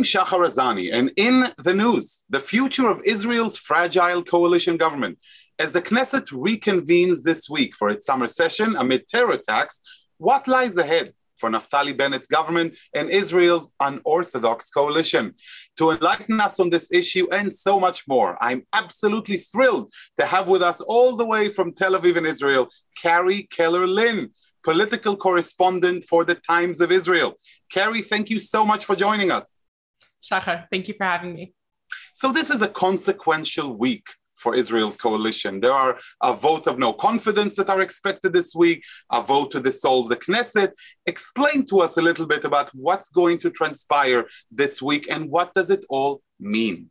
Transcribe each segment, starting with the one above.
quoting Shahar Azani, and in the news, the future of Israel's fragile coalition government, as the Knesset reconvenes this week for its summer session amid terror attacks, what lies ahead for Naftali Bennett's government and Israel's unorthodox coalition? To enlighten us on this issue and so much more, I'm absolutely thrilled to have with us all the way from Tel Aviv in Israel, Carrie Keller Lynn, political correspondent for the Times of Israel. Carrie, thank you so much for joining us. Shachar, thank you for having me. So this is a consequential week for Israel's coalition. There are votes of no confidence that are expected this week, a vote to dissolve the Knesset. Explain to us a little bit about what's going to transpire this week and what does it all mean?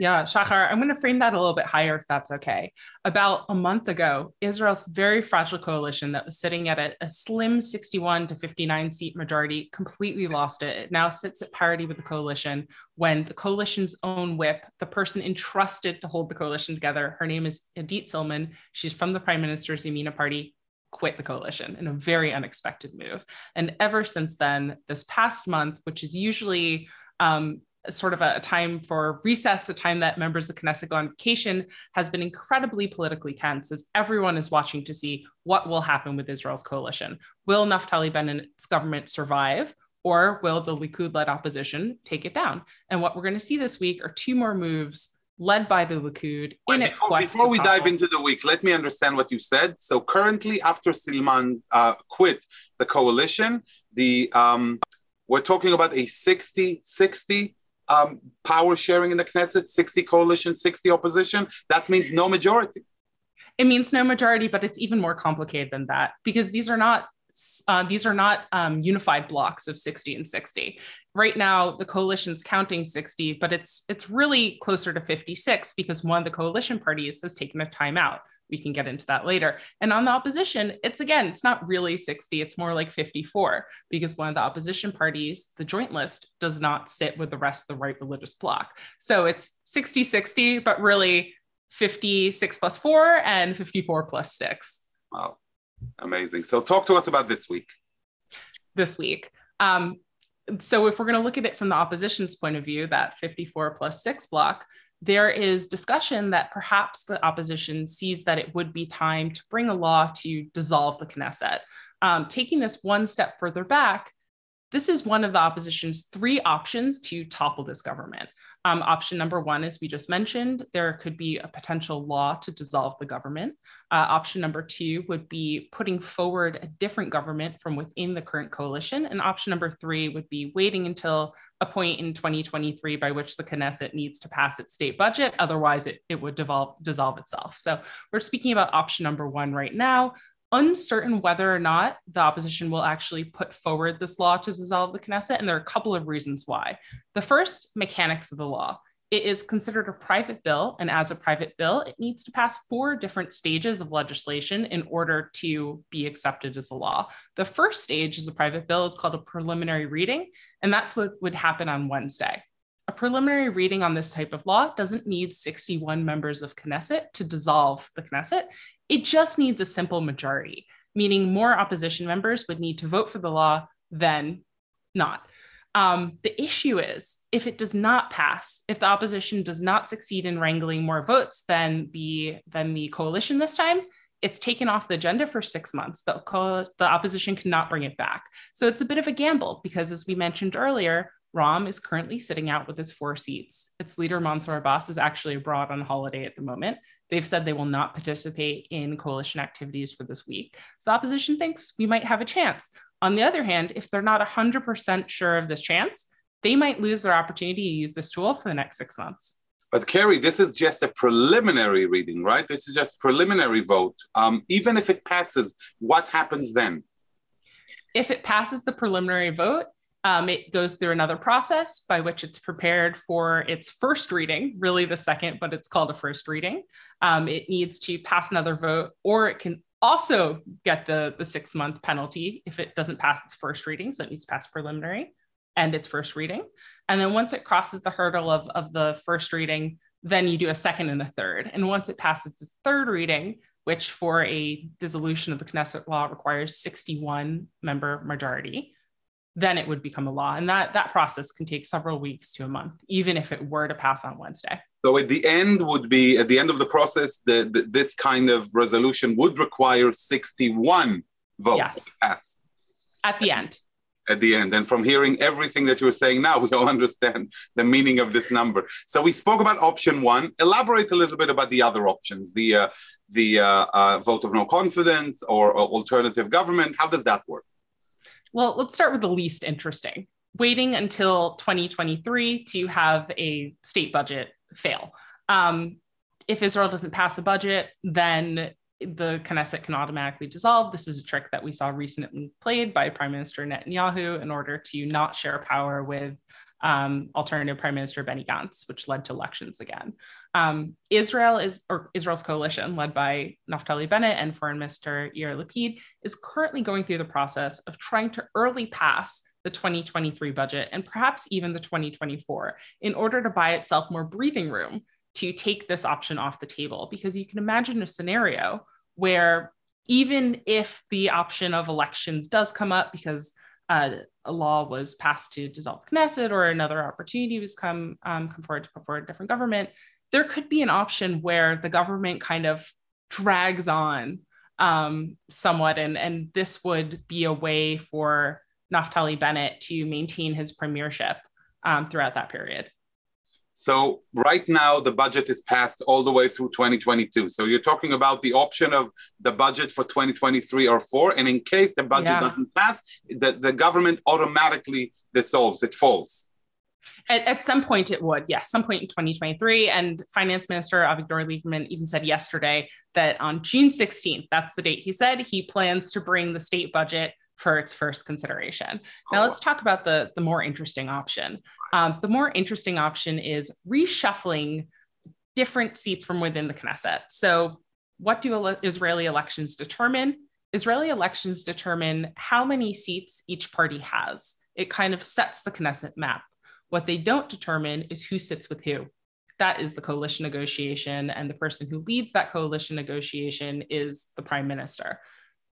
Yeah, Shachar, I'm going to frame that a little bit higher, if that's okay. About a month ago, Israel's very fragile coalition that was sitting at a slim 61 to 59 seat majority completely lost it. It now sits at parity with the coalition when the coalition's own whip, the person entrusted to hold the coalition together, her name is Idit Silman. She's from the Prime Minister's Yamina party, quit the coalition in a very unexpected move. And ever since then, this past month, which is usually sort of a time for recess, a time that members of the Knesset go on vacation, has been incredibly politically tense as everyone is watching to see what will happen with Israel's coalition. Will Naftali Bennett's government survive, or will the Likud-led opposition take it down? And what we're going to see this week are two more moves led by the Likud in its quest. Before we dive into the week, let me understand what you said. So currently, after Silman quit the coalition, we're talking about a 60-60 power sharing in the Knesset, 60 coalition, 60 opposition. That means no majority. It means no majority, but it's even more complicated than that, because these are not unified blocks of 60 and 60. Right now, the coalition's counting 60, but it's really closer to 56 because one of the coalition parties has taken a timeout. We can get into that later. And on the opposition, it's not really 60, it's more like 54, because one of the opposition parties, the Joint List, does not sit with the rest of the right religious bloc. So it's 60-60, but really 56 plus 4 and 54 plus 6. Wow, amazing. So talk to us about this week. So if we're going to look at it from the opposition's point of view, that 54 plus 6 bloc, there is discussion that perhaps the opposition sees that it would be time to bring a law to dissolve the Knesset. Taking this one step further back, this is one of the opposition's three options to topple this government. Option number one, as we just mentioned, there could be a potential law to dissolve the government. Option number two would be putting forward a different government from within the current coalition. And option number three would be waiting until a point in 2023 by which the Knesset needs to pass its state budget. Otherwise, it would dissolve itself. So we're speaking about option number one right now. Uncertain whether or not the opposition will actually put forward this law to dissolve the Knesset, and there are a couple of reasons why. The first, mechanics of the law. It is considered a private bill, and as a private bill, it needs to pass four different stages of legislation in order to be accepted as a law. The first stage as a private bill is called a preliminary reading, and that's what would happen on Wednesday. A preliminary reading on this type of law doesn't need 61 members of Knesset to dissolve the Knesset. It just needs a simple majority, meaning more opposition members would need to vote for the law than not. The issue is, if it does not pass, if the opposition does not succeed in wrangling more votes than the coalition this time, it's taken off the agenda for 6 months. The opposition cannot bring it back. So it's a bit of a gamble because, as we mentioned earlier, Ra'am is currently sitting out with its four seats. Its leader, Mansour Abbas, is actually abroad on holiday at the moment. They've said they will not participate in coalition activities for this week. So the opposition thinks we might have a chance. On the other hand, if they're not 100% sure of this chance, they might lose their opportunity to use this tool for the next 6 months. But Carrie, this is just a preliminary reading, right? This is just preliminary vote. Even if it passes, what happens then? If it passes the preliminary vote, it goes through another process by which it's prepared for its first reading, really the second, but it's called a first reading. It needs to pass another vote, or it can also get the 6 month penalty if it doesn't pass its first reading. So it needs to pass preliminary and its first reading. And then once it crosses the hurdle of the first reading, then you do a second and a third. And once it passes its third reading, which for a dissolution of the Knesset law requires 61 member majority, then it would become a law. And that process can take several weeks to a month, even if it were to pass on Wednesday. So at the end of the process, this kind of resolution would require 61 votes to pass. At the end. At the end. And from hearing everything that you were saying now, we all understand the meaning of this number. So we spoke about option one. Elaborate a little bit about the other options, the vote of no confidence or alternative government. How does that work? Well, let's start with the least interesting. Waiting until 2023 to have a state budget fail. If Israel doesn't pass a budget, then the Knesset can automatically dissolve. This is a trick that we saw recently played by Prime Minister Netanyahu in order to not share power with alternative Prime Minister Benny Gantz, which led to elections again. Israel's coalition led by Naftali Bennett and Foreign Minister Yair Lapid is currently going through the process of trying to early pass the 2023 budget and perhaps even the 2024 in order to buy itself more breathing room to take this option off the table, because you can imagine a scenario where even if the option of elections does come up because a law was passed to dissolve Knesset or another opportunity was come forward to put forward a different government, there could be an option where the government kind of drags on somewhat. And this would be a way for Naftali Bennett to maintain his premiership throughout that period. So right now, the budget is passed all the way through 2022. So you're talking about the option of the budget for 2023 or 4. And in case the budget doesn't pass, the government automatically dissolves. It falls. At some point it would, yes, some point in 2023. And Finance Minister Avigdor Lieberman even said yesterday that on June 16th, that's the date he said, he plans to bring the state budget for its first consideration. Now let's talk about the more interesting option. The more interesting option is reshuffling different seats from within the Knesset. So what do Israeli elections determine? Israeli elections determine how many seats each party has. It kind of sets the Knesset map. What they don't determine is who sits with who. That is the coalition negotiation, and the person who leads that coalition negotiation is the prime minister.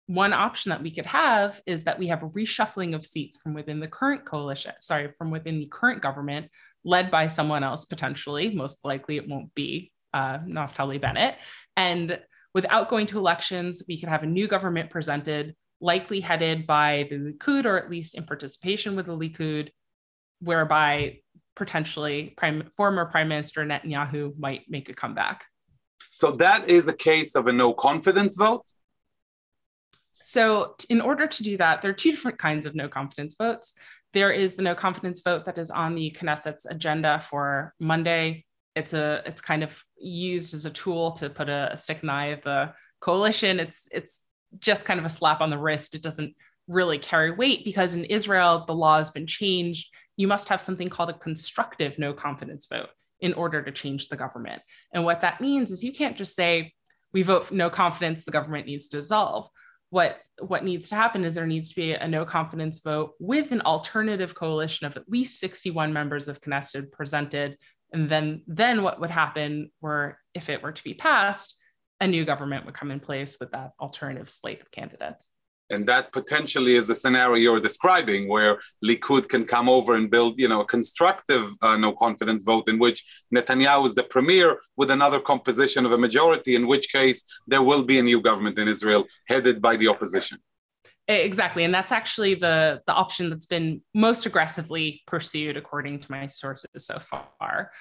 One option that we could have is that we have a reshuffling of seats from within the current coalition, from within the current government, led by someone else potentially. Most likely it won't be Naftali Bennett. And without going to elections, we could have a new government presented, likely headed by the Likud, or at least in participation with the Likud, whereby potentially former Prime Minister Netanyahu might make a comeback. So that is a case of a no confidence vote? So in order to do that, there are two different kinds of no confidence votes. There is the no confidence vote that is on the Knesset's agenda for Monday. It's kind of used as a tool to put a stick in the eye of the coalition. It's just kind of a slap on the wrist. It doesn't really carry weight because in Israel, the law has been changed. You must have something called a constructive no confidence vote in order to change the government. And what that means is you can't just say, we vote for no confidence, the government needs to dissolve. What needs to happen is there needs to be a no confidence vote with an alternative coalition of at least 61 members of Knesset presented. And then what would happen were, if it were to be passed, a new government would come in place with that alternative slate of candidates. And that potentially is the scenario you're describing, where Likud can come over and build, a constructive no confidence vote in which Netanyahu is the premier with another composition of a majority, in which case there will be a new government in Israel headed by the opposition. Exactly. And that's actually the option that's been most aggressively pursued, according to my sources so far.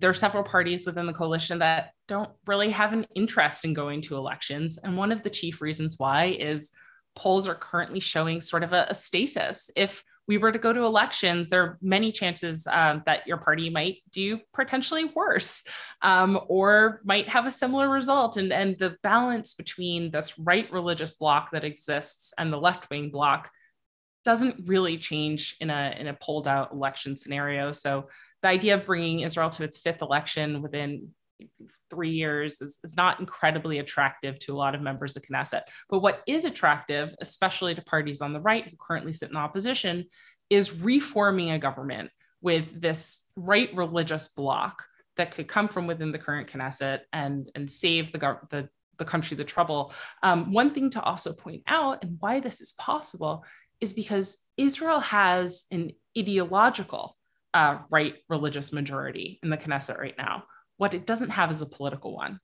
There are several parties within the coalition that don't really have an interest in going to elections. And one of the chief reasons why is polls are currently showing sort of a stasis. If we were to go to elections, there are many chances that your party might do potentially worse or might have a similar result. And the balance between this right religious bloc that exists and the left-wing bloc doesn't really change in a polled out election scenario. So the idea of bringing Israel to its fifth election within 3 years is not incredibly attractive to a lot of members of Knesset. But what is attractive, especially to parties on the right who currently sit in opposition, is reforming a government with this right religious bloc that could come from within the current Knesset and save the country the trouble. One thing to also point out, and why this is possible, is because Israel has an ideological right religious majority in the Knesset right now. What it doesn't have is a political one.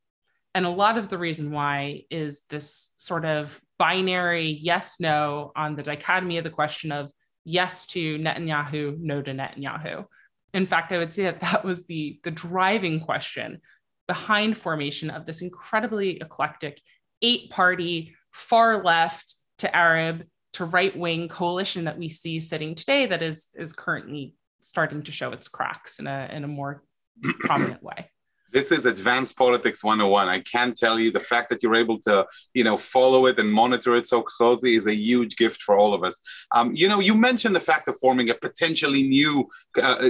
And a lot of the reason why is this sort of binary yes, no on the dichotomy of the question of yes to Netanyahu, no to Netanyahu. In fact, I would say that that was the driving question behind formation of this incredibly eclectic 8-party, far left to Arab to right-wing coalition that we see sitting today that is currently starting to show its cracks in a more prominent way. This is advanced politics 101. I can tell you the fact that you're able to, follow it and monitor it so closely is a huge gift for all of us. You mentioned the fact of forming a potentially new,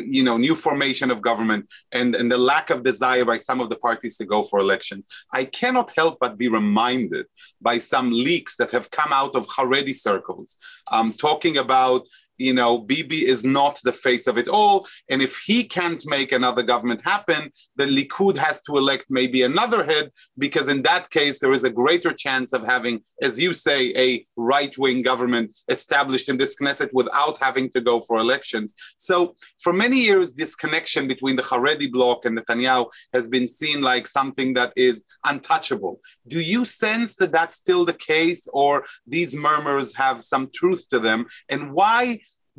new formation of government and the lack of desire by some of the parties to go for elections. I cannot help but be reminded by some leaks that have come out of Haredi circles, talking about Bibi is not the face of it all. And if he can't make another government happen, then Likud has to elect maybe another head, because in that case, there is a greater chance of having, as you say, a right-wing government established in this Knesset without having to go for elections. So for many years, this connection between the Haredi bloc and Netanyahu has been seen like something that is untouchable. Do you sense that that's still the case, or these murmurs have some truth to them? And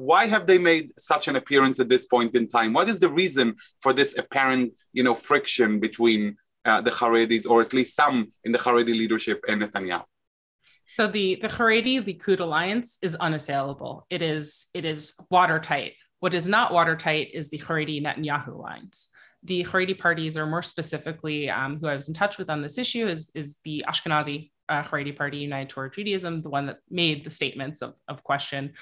why have they made such an appearance at this point in time? What is the reason for this apparent, friction between the Haredis, or at least some in the Haredi leadership, and Netanyahu? So the Haredi-Likud alliance is unassailable. It is watertight. What is not watertight is the Haredi-Netanyahu alliance. The Haredi parties, or more specifically, who I was in touch with on this issue, is the Ashkenazi Haredi party, United Torah Judaism, the one that made the statements of question.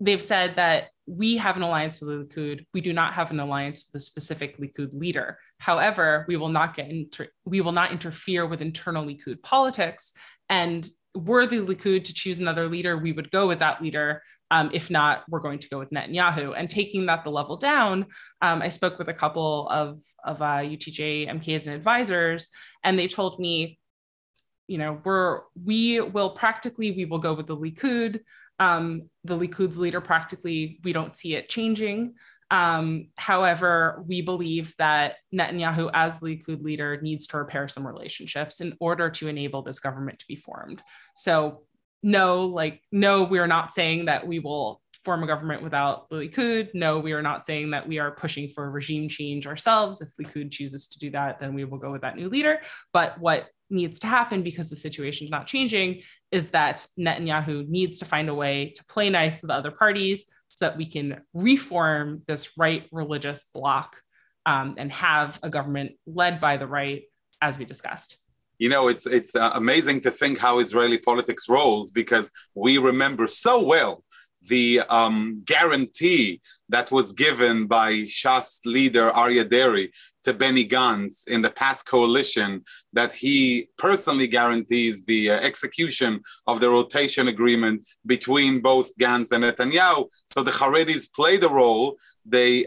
They've said that we have an alliance with the Likud. We do not have an alliance with a specific Likud leader. However, we will not interfere with internal Likud politics. And were the Likud to choose another leader, we would go with that leader. If not, we're going to go with Netanyahu. And taking that the level down, I spoke with a couple of UTJ MKs and advisors, and they told me, we will go with the Likud. The Likud's leader, practically, we don't see it changing. However, we believe that Netanyahu, as Likud leader, needs to repair some relationships in order to enable this government to be formed. So no, we're not saying that we will form a government without the Likud. No, we are not saying that we are pushing for regime change ourselves. If Likud chooses to do that, then we will go with that new leader. But what needs to happen, because the situation is not changing, is that Netanyahu needs to find a way to play nice with other parties so that we can reform this right religious bloc and have a government led by the right, as we discussed. It's amazing to think how Israeli politics rolls, because we remember so well the guarantee that was given by Shas leader Arye Deri to Benny Gantz in the past coalition, that he personally guarantees the execution of the rotation agreement between both Gantz and Netanyahu. So the Haredis played a role. They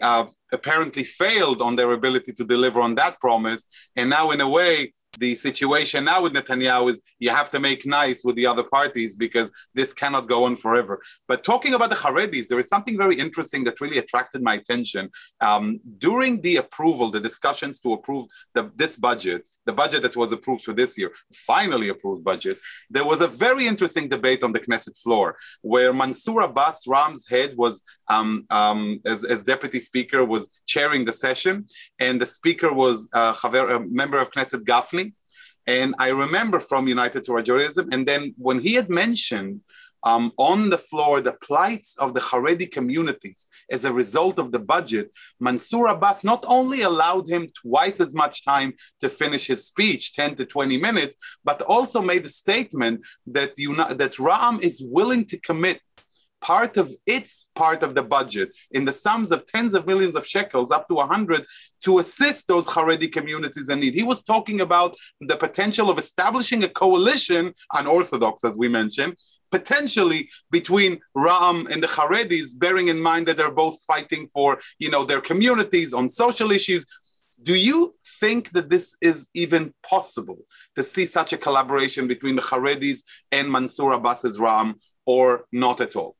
apparently failed on their ability to deliver on that promise. And now, in a way, the situation now with Netanyahu is you have to make nice with the other parties, because this cannot go on forever. But talking about the Haredis, there is something very interesting that really attracted my attention. During the discussions to approve this budget, the budget that was approved for this year, finally approved budget, there was a very interesting debate on the Knesset floor, where Mansour Abbas, Ra'am's head, was as deputy speaker, was chairing the session, and the speaker was a member of Knesset Gafni, and I remember from United Torah Judaism. And then when he had mentioned on the floor the plights of the Haredi communities as a result of the budget, Mansour Abbas not only allowed him twice as much time to finish his speech, 10 to 20 minutes, but also made a statement that Ra'am is willing to commit part of the budget in the sums of tens of millions of shekels, up to 100, to assist those Haredi communities in need. He was talking about the potential of establishing a coalition, unorthodox as we mentioned, potentially between Ra'am and the Haredis, bearing in mind that they're both fighting for, their communities on social issues. Do you think that this is even possible, to see such a collaboration between the Haredis and Mansour Abbas's Ra'am, or not at all?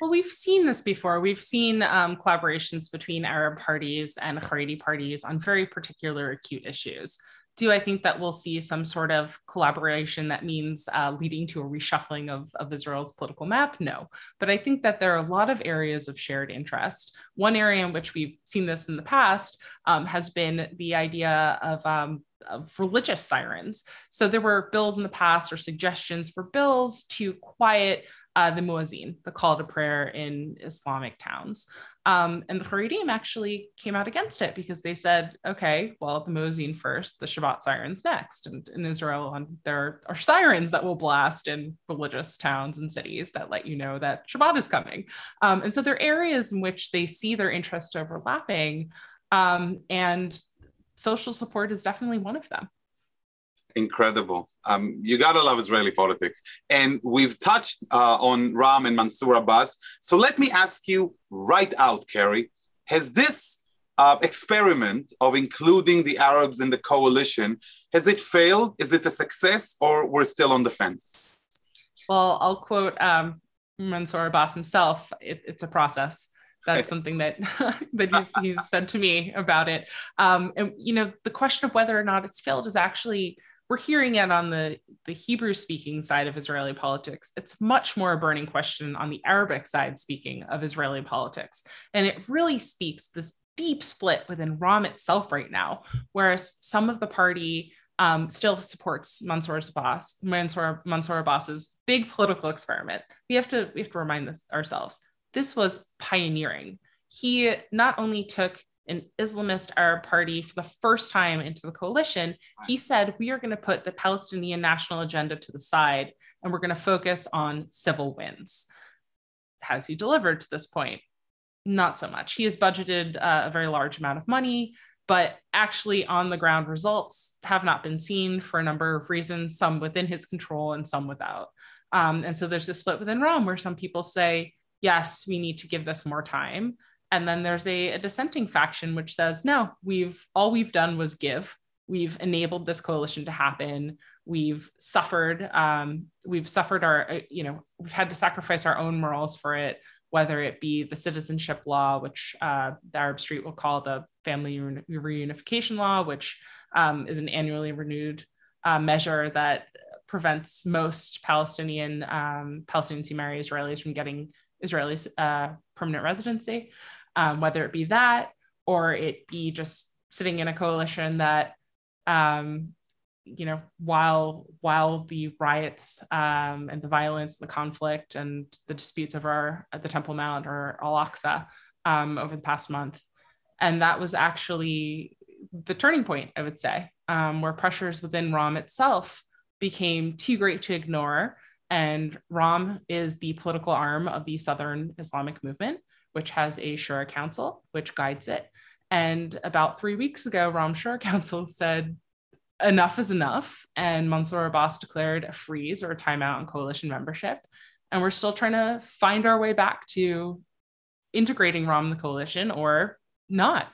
Well, we've seen this before. We've seen collaborations between Arab parties and Haredi parties on very particular acute issues. Do I think that we'll see some sort of collaboration that means leading to a reshuffling of Israel's political map? No. But I think that there are a lot of areas of shared interest. One area in which we've seen this in the past has been the idea of religious sirens. So there were bills in the past or suggestions for bills to quiet the muezzin, the call to prayer in Islamic towns. And the Haredim actually came out against it because they said, okay, well, the muezzin first, the Shabbat sirens next. And in Israel, there are sirens that will blast in religious towns and cities that let you know that Shabbat is coming. And so there are areas in which they see their interests overlapping, and social support is definitely one of them. Incredible. You gotta love Israeli politics. And we've touched on Ra'am and Mansour Abbas. So let me ask you right out, Carrie, has this experiment of including the Arabs in the coalition, has it failed? Is it a success, or we're still on the fence? Well, I'll quote Mansour Abbas himself, it's a process. That's something that he's said to me about it. And, you know, the question of whether or not it's failed is actually, we're hearing it on the Hebrew-speaking side of Israeli politics. It's much more a burning question on the Arabic side speaking of Israeli politics. And it really speaks this deep split within Ra'am itself right now, whereas some of the party still supports Mansour Abbas's big political experiment. We have to remind ourselves. This was pioneering. He not only took an Islamist Arab party for the first time into the coalition, he said, we are going to put the Palestinian national agenda to the side, and we're going to focus on civil wins. Has he delivered to this point? Not so much. He has budgeted a very large amount of money, but actually on the ground results have not been seen for a number of reasons, some within his control and some without. And so there's this split within Ra'am where some people say, yes, we need to give this more time. And then there's a dissenting faction which says, no, we've done was give. We've enabled this coalition to happen. We've suffered our, you know, we've had to sacrifice our own morals for it, whether it be the citizenship law, which the Arab Street will call the family reunification law, which is an annually renewed measure that prevents most Palestinians who marry Israelis from getting Israeli permanent residency, whether it be that, or it be just sitting in a coalition that, you know, while the riots and the violence, the conflict and the disputes over the Temple Mount or Al-Aqsa over the past month. And that was actually the turning point, I would say, where pressures within Ra'am itself became too great to ignore. And Ra'am is the political arm of the Southern Islamic Movement, which has a Shura Council, which guides it. And about 3 weeks ago, Ra'am Shura Council said, enough is enough. And Mansour Abbas declared a freeze or a timeout on coalition membership. And we're still trying to find our way back to integrating Ra'am in the coalition or not.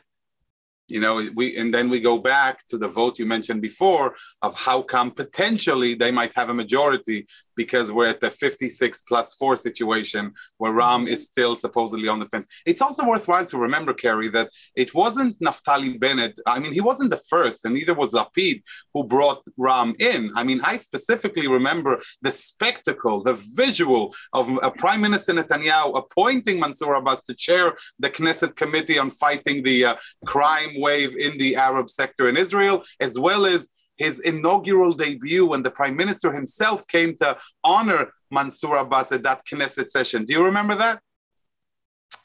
You know, we go back to the vote you mentioned before of how come potentially they might have a majority, because we're at the 56+4 situation where Ra'am is still supposedly on the fence. It's also worthwhile to remember, Carrie, that it wasn't Naftali Bennett. I mean, he wasn't the first, and neither was Lapid who brought Ra'am in. I mean, I specifically remember the spectacle, the visual of Prime Minister Netanyahu appointing Mansour Abbas to chair the Knesset Committee on Fighting the Crime Wave in the Arab sector in Israel, as well as his inaugural debut when the prime minister himself came to honor Mansour Abbas at that Knesset session. Do you remember that?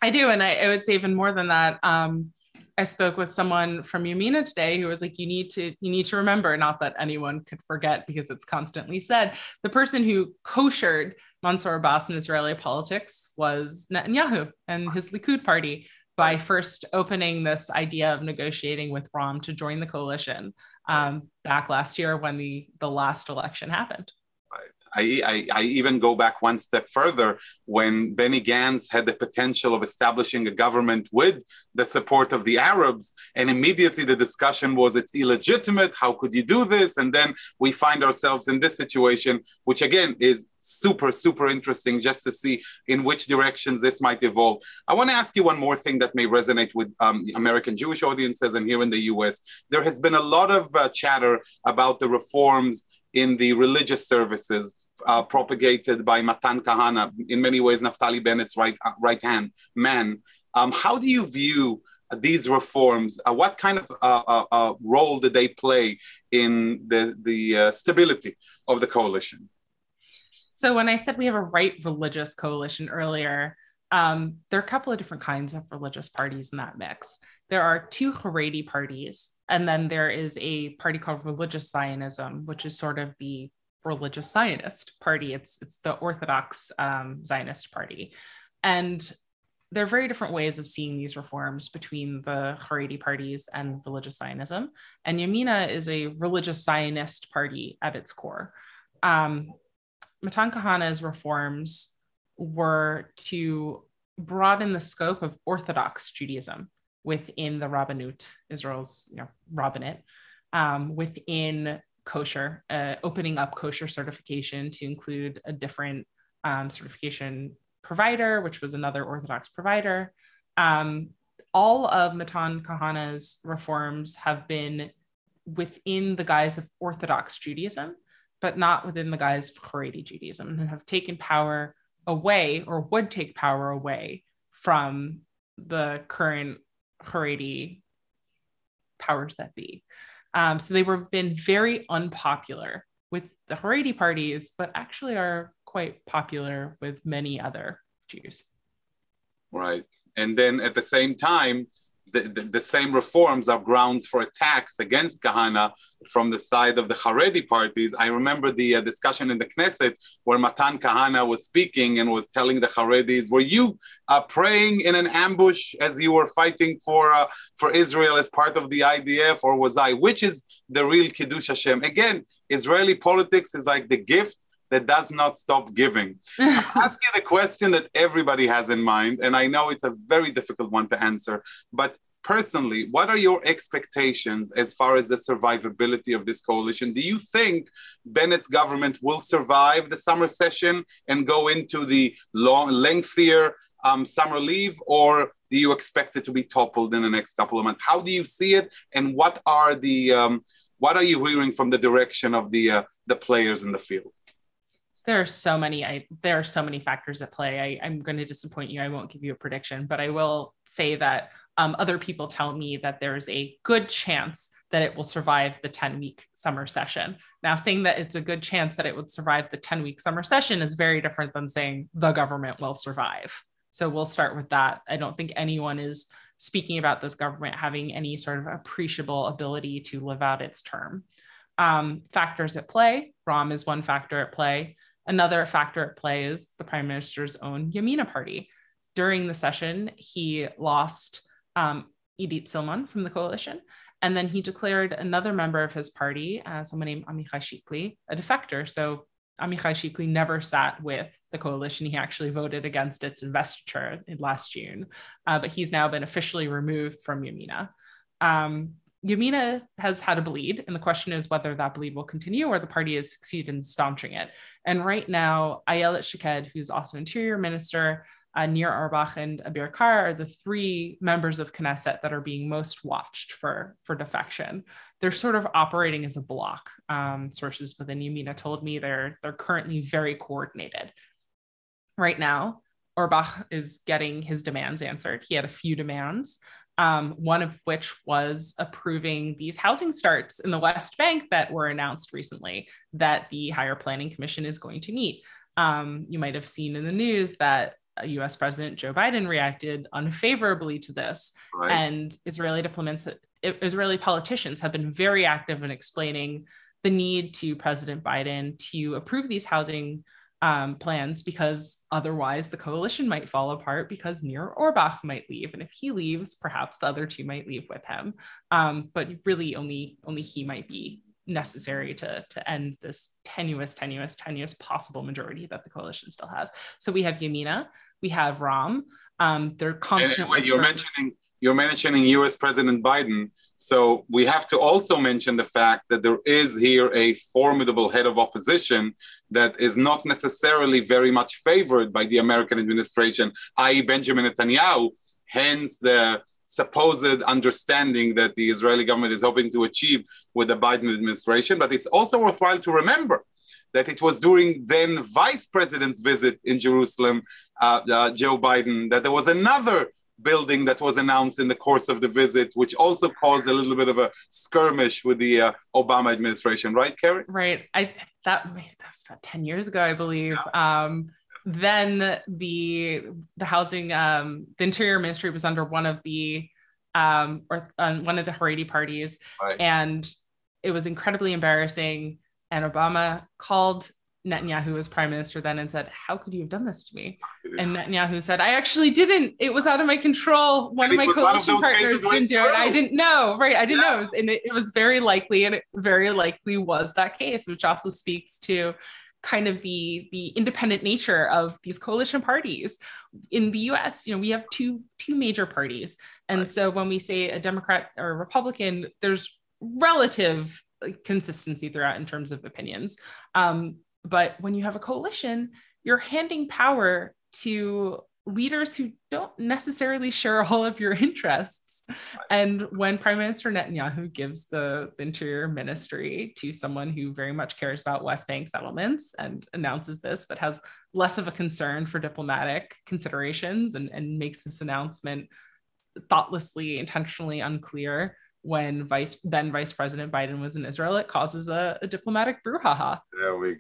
I do, and I would say even more than that. I spoke with someone from Yamina today who was like, you need to remember, not that anyone could forget because it's constantly said, the person who koshered Mansour Abbas in Israeli politics was Netanyahu and his Likud party, by first opening this idea of negotiating with Ra'am to join the coalition back last year when the last election happened. Right. I even go back one step further when Benny Gantz had the potential of establishing a government with the support of the Arabs, and immediately the discussion was it's illegitimate, how could you do this? And then we find ourselves in this situation, which again is super interesting just to see in which directions this might evolve. I want to ask you one more thing that may resonate with American Jewish audiences and here in the US. There has been a lot of chatter about the reforms in the religious services propagated by Matan Kahana, in many ways Naftali Bennett's right-hand man. How do you view these reforms? What kind of role did they play in the stability of the coalition? So when I said we have a right religious coalition earlier, there are a couple of different kinds of religious parties in that mix. There are two Haredi parties, and then there is a party called Religious Zionism, which is sort of the religious Zionist party. It's the Orthodox Zionist party. And there are very different ways of seeing these reforms between the Haredi parties and Religious Zionism. And Yamina is a religious Zionist party at its core. Matan Kahana's reforms were to broaden the scope of Orthodox Judaism within the Rabbanut, Israel's Rabbanut, within kosher, opening up kosher certification to include a different certification provider, which was another Orthodox provider. All of Matan Kahana's reforms have been within the guise of Orthodox Judaism, but not within the guise of Haredi Judaism, and have taken power away, or would take power away, from the current Haredi powers that be. So they have been very unpopular with the Haredi parties, but actually are quite popular with many other Jews. Right. And then at the same time, the same reforms are grounds for attacks against Kahana from the side of the Haredi parties. I remember the discussion in the Knesset where Matan Kahana was speaking and was telling the Haredis, were you praying in an ambush as you were fighting for Israel as part of the IDF, or was I? Which is the real Kiddush Hashem? Again, Israeli politics is like the gift that does not stop giving. I'll ask you the question that everybody has in mind, and I know it's a very difficult one to answer, but personally, what are your expectations as far as the survivability of this coalition? Do you think Bennett's government will survive the summer session and go into the lengthier summer leave, or do you expect it to be toppled in the next couple of months? How do you see it, and what are you hearing from the direction of the players in the field? There are so many factors at play. I'm going to disappoint you. I won't give you a prediction, but I will say that other people tell me that there is a good chance that it will survive the 10-week summer session. Now, saying that it's a good chance that it would survive the 10-week summer session is very different than saying the government will survive. So we'll start with that. I don't think anyone is speaking about this government having any sort of appreciable ability to live out its term. Factors at play. Ra'am is one factor at play. Another factor at play is the prime minister's own Yamina party. During the session, he lost Idit Silman from the coalition, and then he declared another member of his party, someone named Amichai Shikli, a defector. So Amichai Shikli never sat with the coalition. He actually voted against its investiture in last June, but he's now been officially removed from Yamina. Yamina has had a bleed, and the question is whether that bleed will continue or the party has succeeded in staunching it. And right now, Ayelet Shaked, who's also interior minister, Nir Orbach and Abir Kar are the three members of Knesset that are being most watched for defection. They're sort of operating as a block. Sources within Yamina told me they're currently very coordinated. Right now, Orbach is getting his demands answered. He had a few demands. One of which was approving these housing starts in the West Bank that were announced recently that the Higher Planning Commission is going to meet. You might have seen in the news that US President Joe Biden reacted unfavorably to this. Right. And Israeli politicians have been very active in explaining the need to President Biden to approve these housing plans, because otherwise the coalition might fall apart because Nir Orbach might leave. And if he leaves, perhaps the other two might leave with him. But really only he might be necessary to end this tenuous possible majority that the coalition still has. So we have Yamina, we have Ra'am. They're constantly. You're mentioning U.S. President Biden, so we have to also mention the fact that there is here a formidable head of opposition that is not necessarily very much favored by the American administration, i.e. Benjamin Netanyahu, hence the supposed understanding that the Israeli government is hoping to achieve with the Biden administration. But it's also worthwhile to remember that it was during then Vice President's visit in Jerusalem, Joe Biden, that there was another building that was announced in the course of the visit, which also caused a little bit of a skirmish with the Obama administration, right, Carrie? Right. That was about 10 years ago, I believe. Yeah. Then the housing, the Interior Ministry was under one of the one of the Haredi parties, right. And it was incredibly embarrassing. And Obama called Netanyahu was prime minister then and said, "How could you have done this to me?" And Netanyahu said, "I actually didn't. It was out of my control. One of my coalition partners didn't do it. I didn't know." Right. I didn't know. It was very likely, and it very likely was that case, which also speaks to kind of the independent nature of these coalition parties. In the US, you know, we have two major parties. And so when we say a Democrat or a Republican, there's relative consistency throughout in terms of opinions. But when you have a coalition, you're handing power to leaders who don't necessarily share all of your interests. And when Prime Minister Netanyahu gives the Interior Ministry to someone who very much cares about West Bank settlements and announces this, but has less of a concern for diplomatic considerations and makes this announcement thoughtlessly, intentionally unclear, when then Vice President Biden was in Israel, it causes a diplomatic brouhaha. There we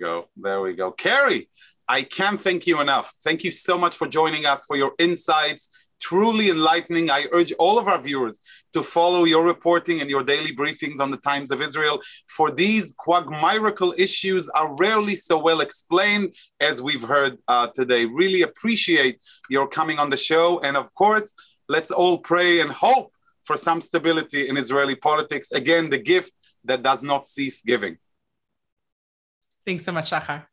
go. Carrie, I can't thank you enough. Thank you so much for joining us, for your insights. Truly enlightening. I urge all of our viewers to follow your reporting and your daily briefings on the Times of Israel, for these quagmirical issues are rarely so well explained as we've heard today. Really appreciate your coming on the show. And of course, let's all pray and hope for some stability in Israeli politics. Again, the gift that does not cease giving. Thanks so much, Shahar.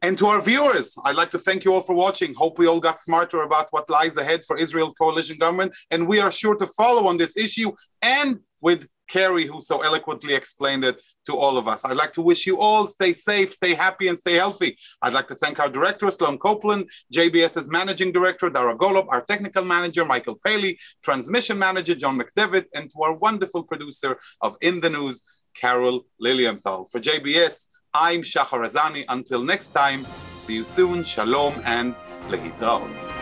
And to our viewers, I'd like to thank you all for watching. Hope we all got smarter about what lies ahead for Israel's coalition government. And we are sure to follow on this issue and with Carrie, who so eloquently explained it to all of us. I'd like to wish you all stay safe, stay happy, and stay healthy. I'd like to thank our director, Sloan Copeland, JBS's managing director, Dara Golub, our technical manager, Michael Paley, transmission manager, John McDevitt, and to our wonderful producer of In the News, Carol Lilienthal. For JBS, I'm Shahar Azani. Until next time, see you soon. Shalom and lehitraot.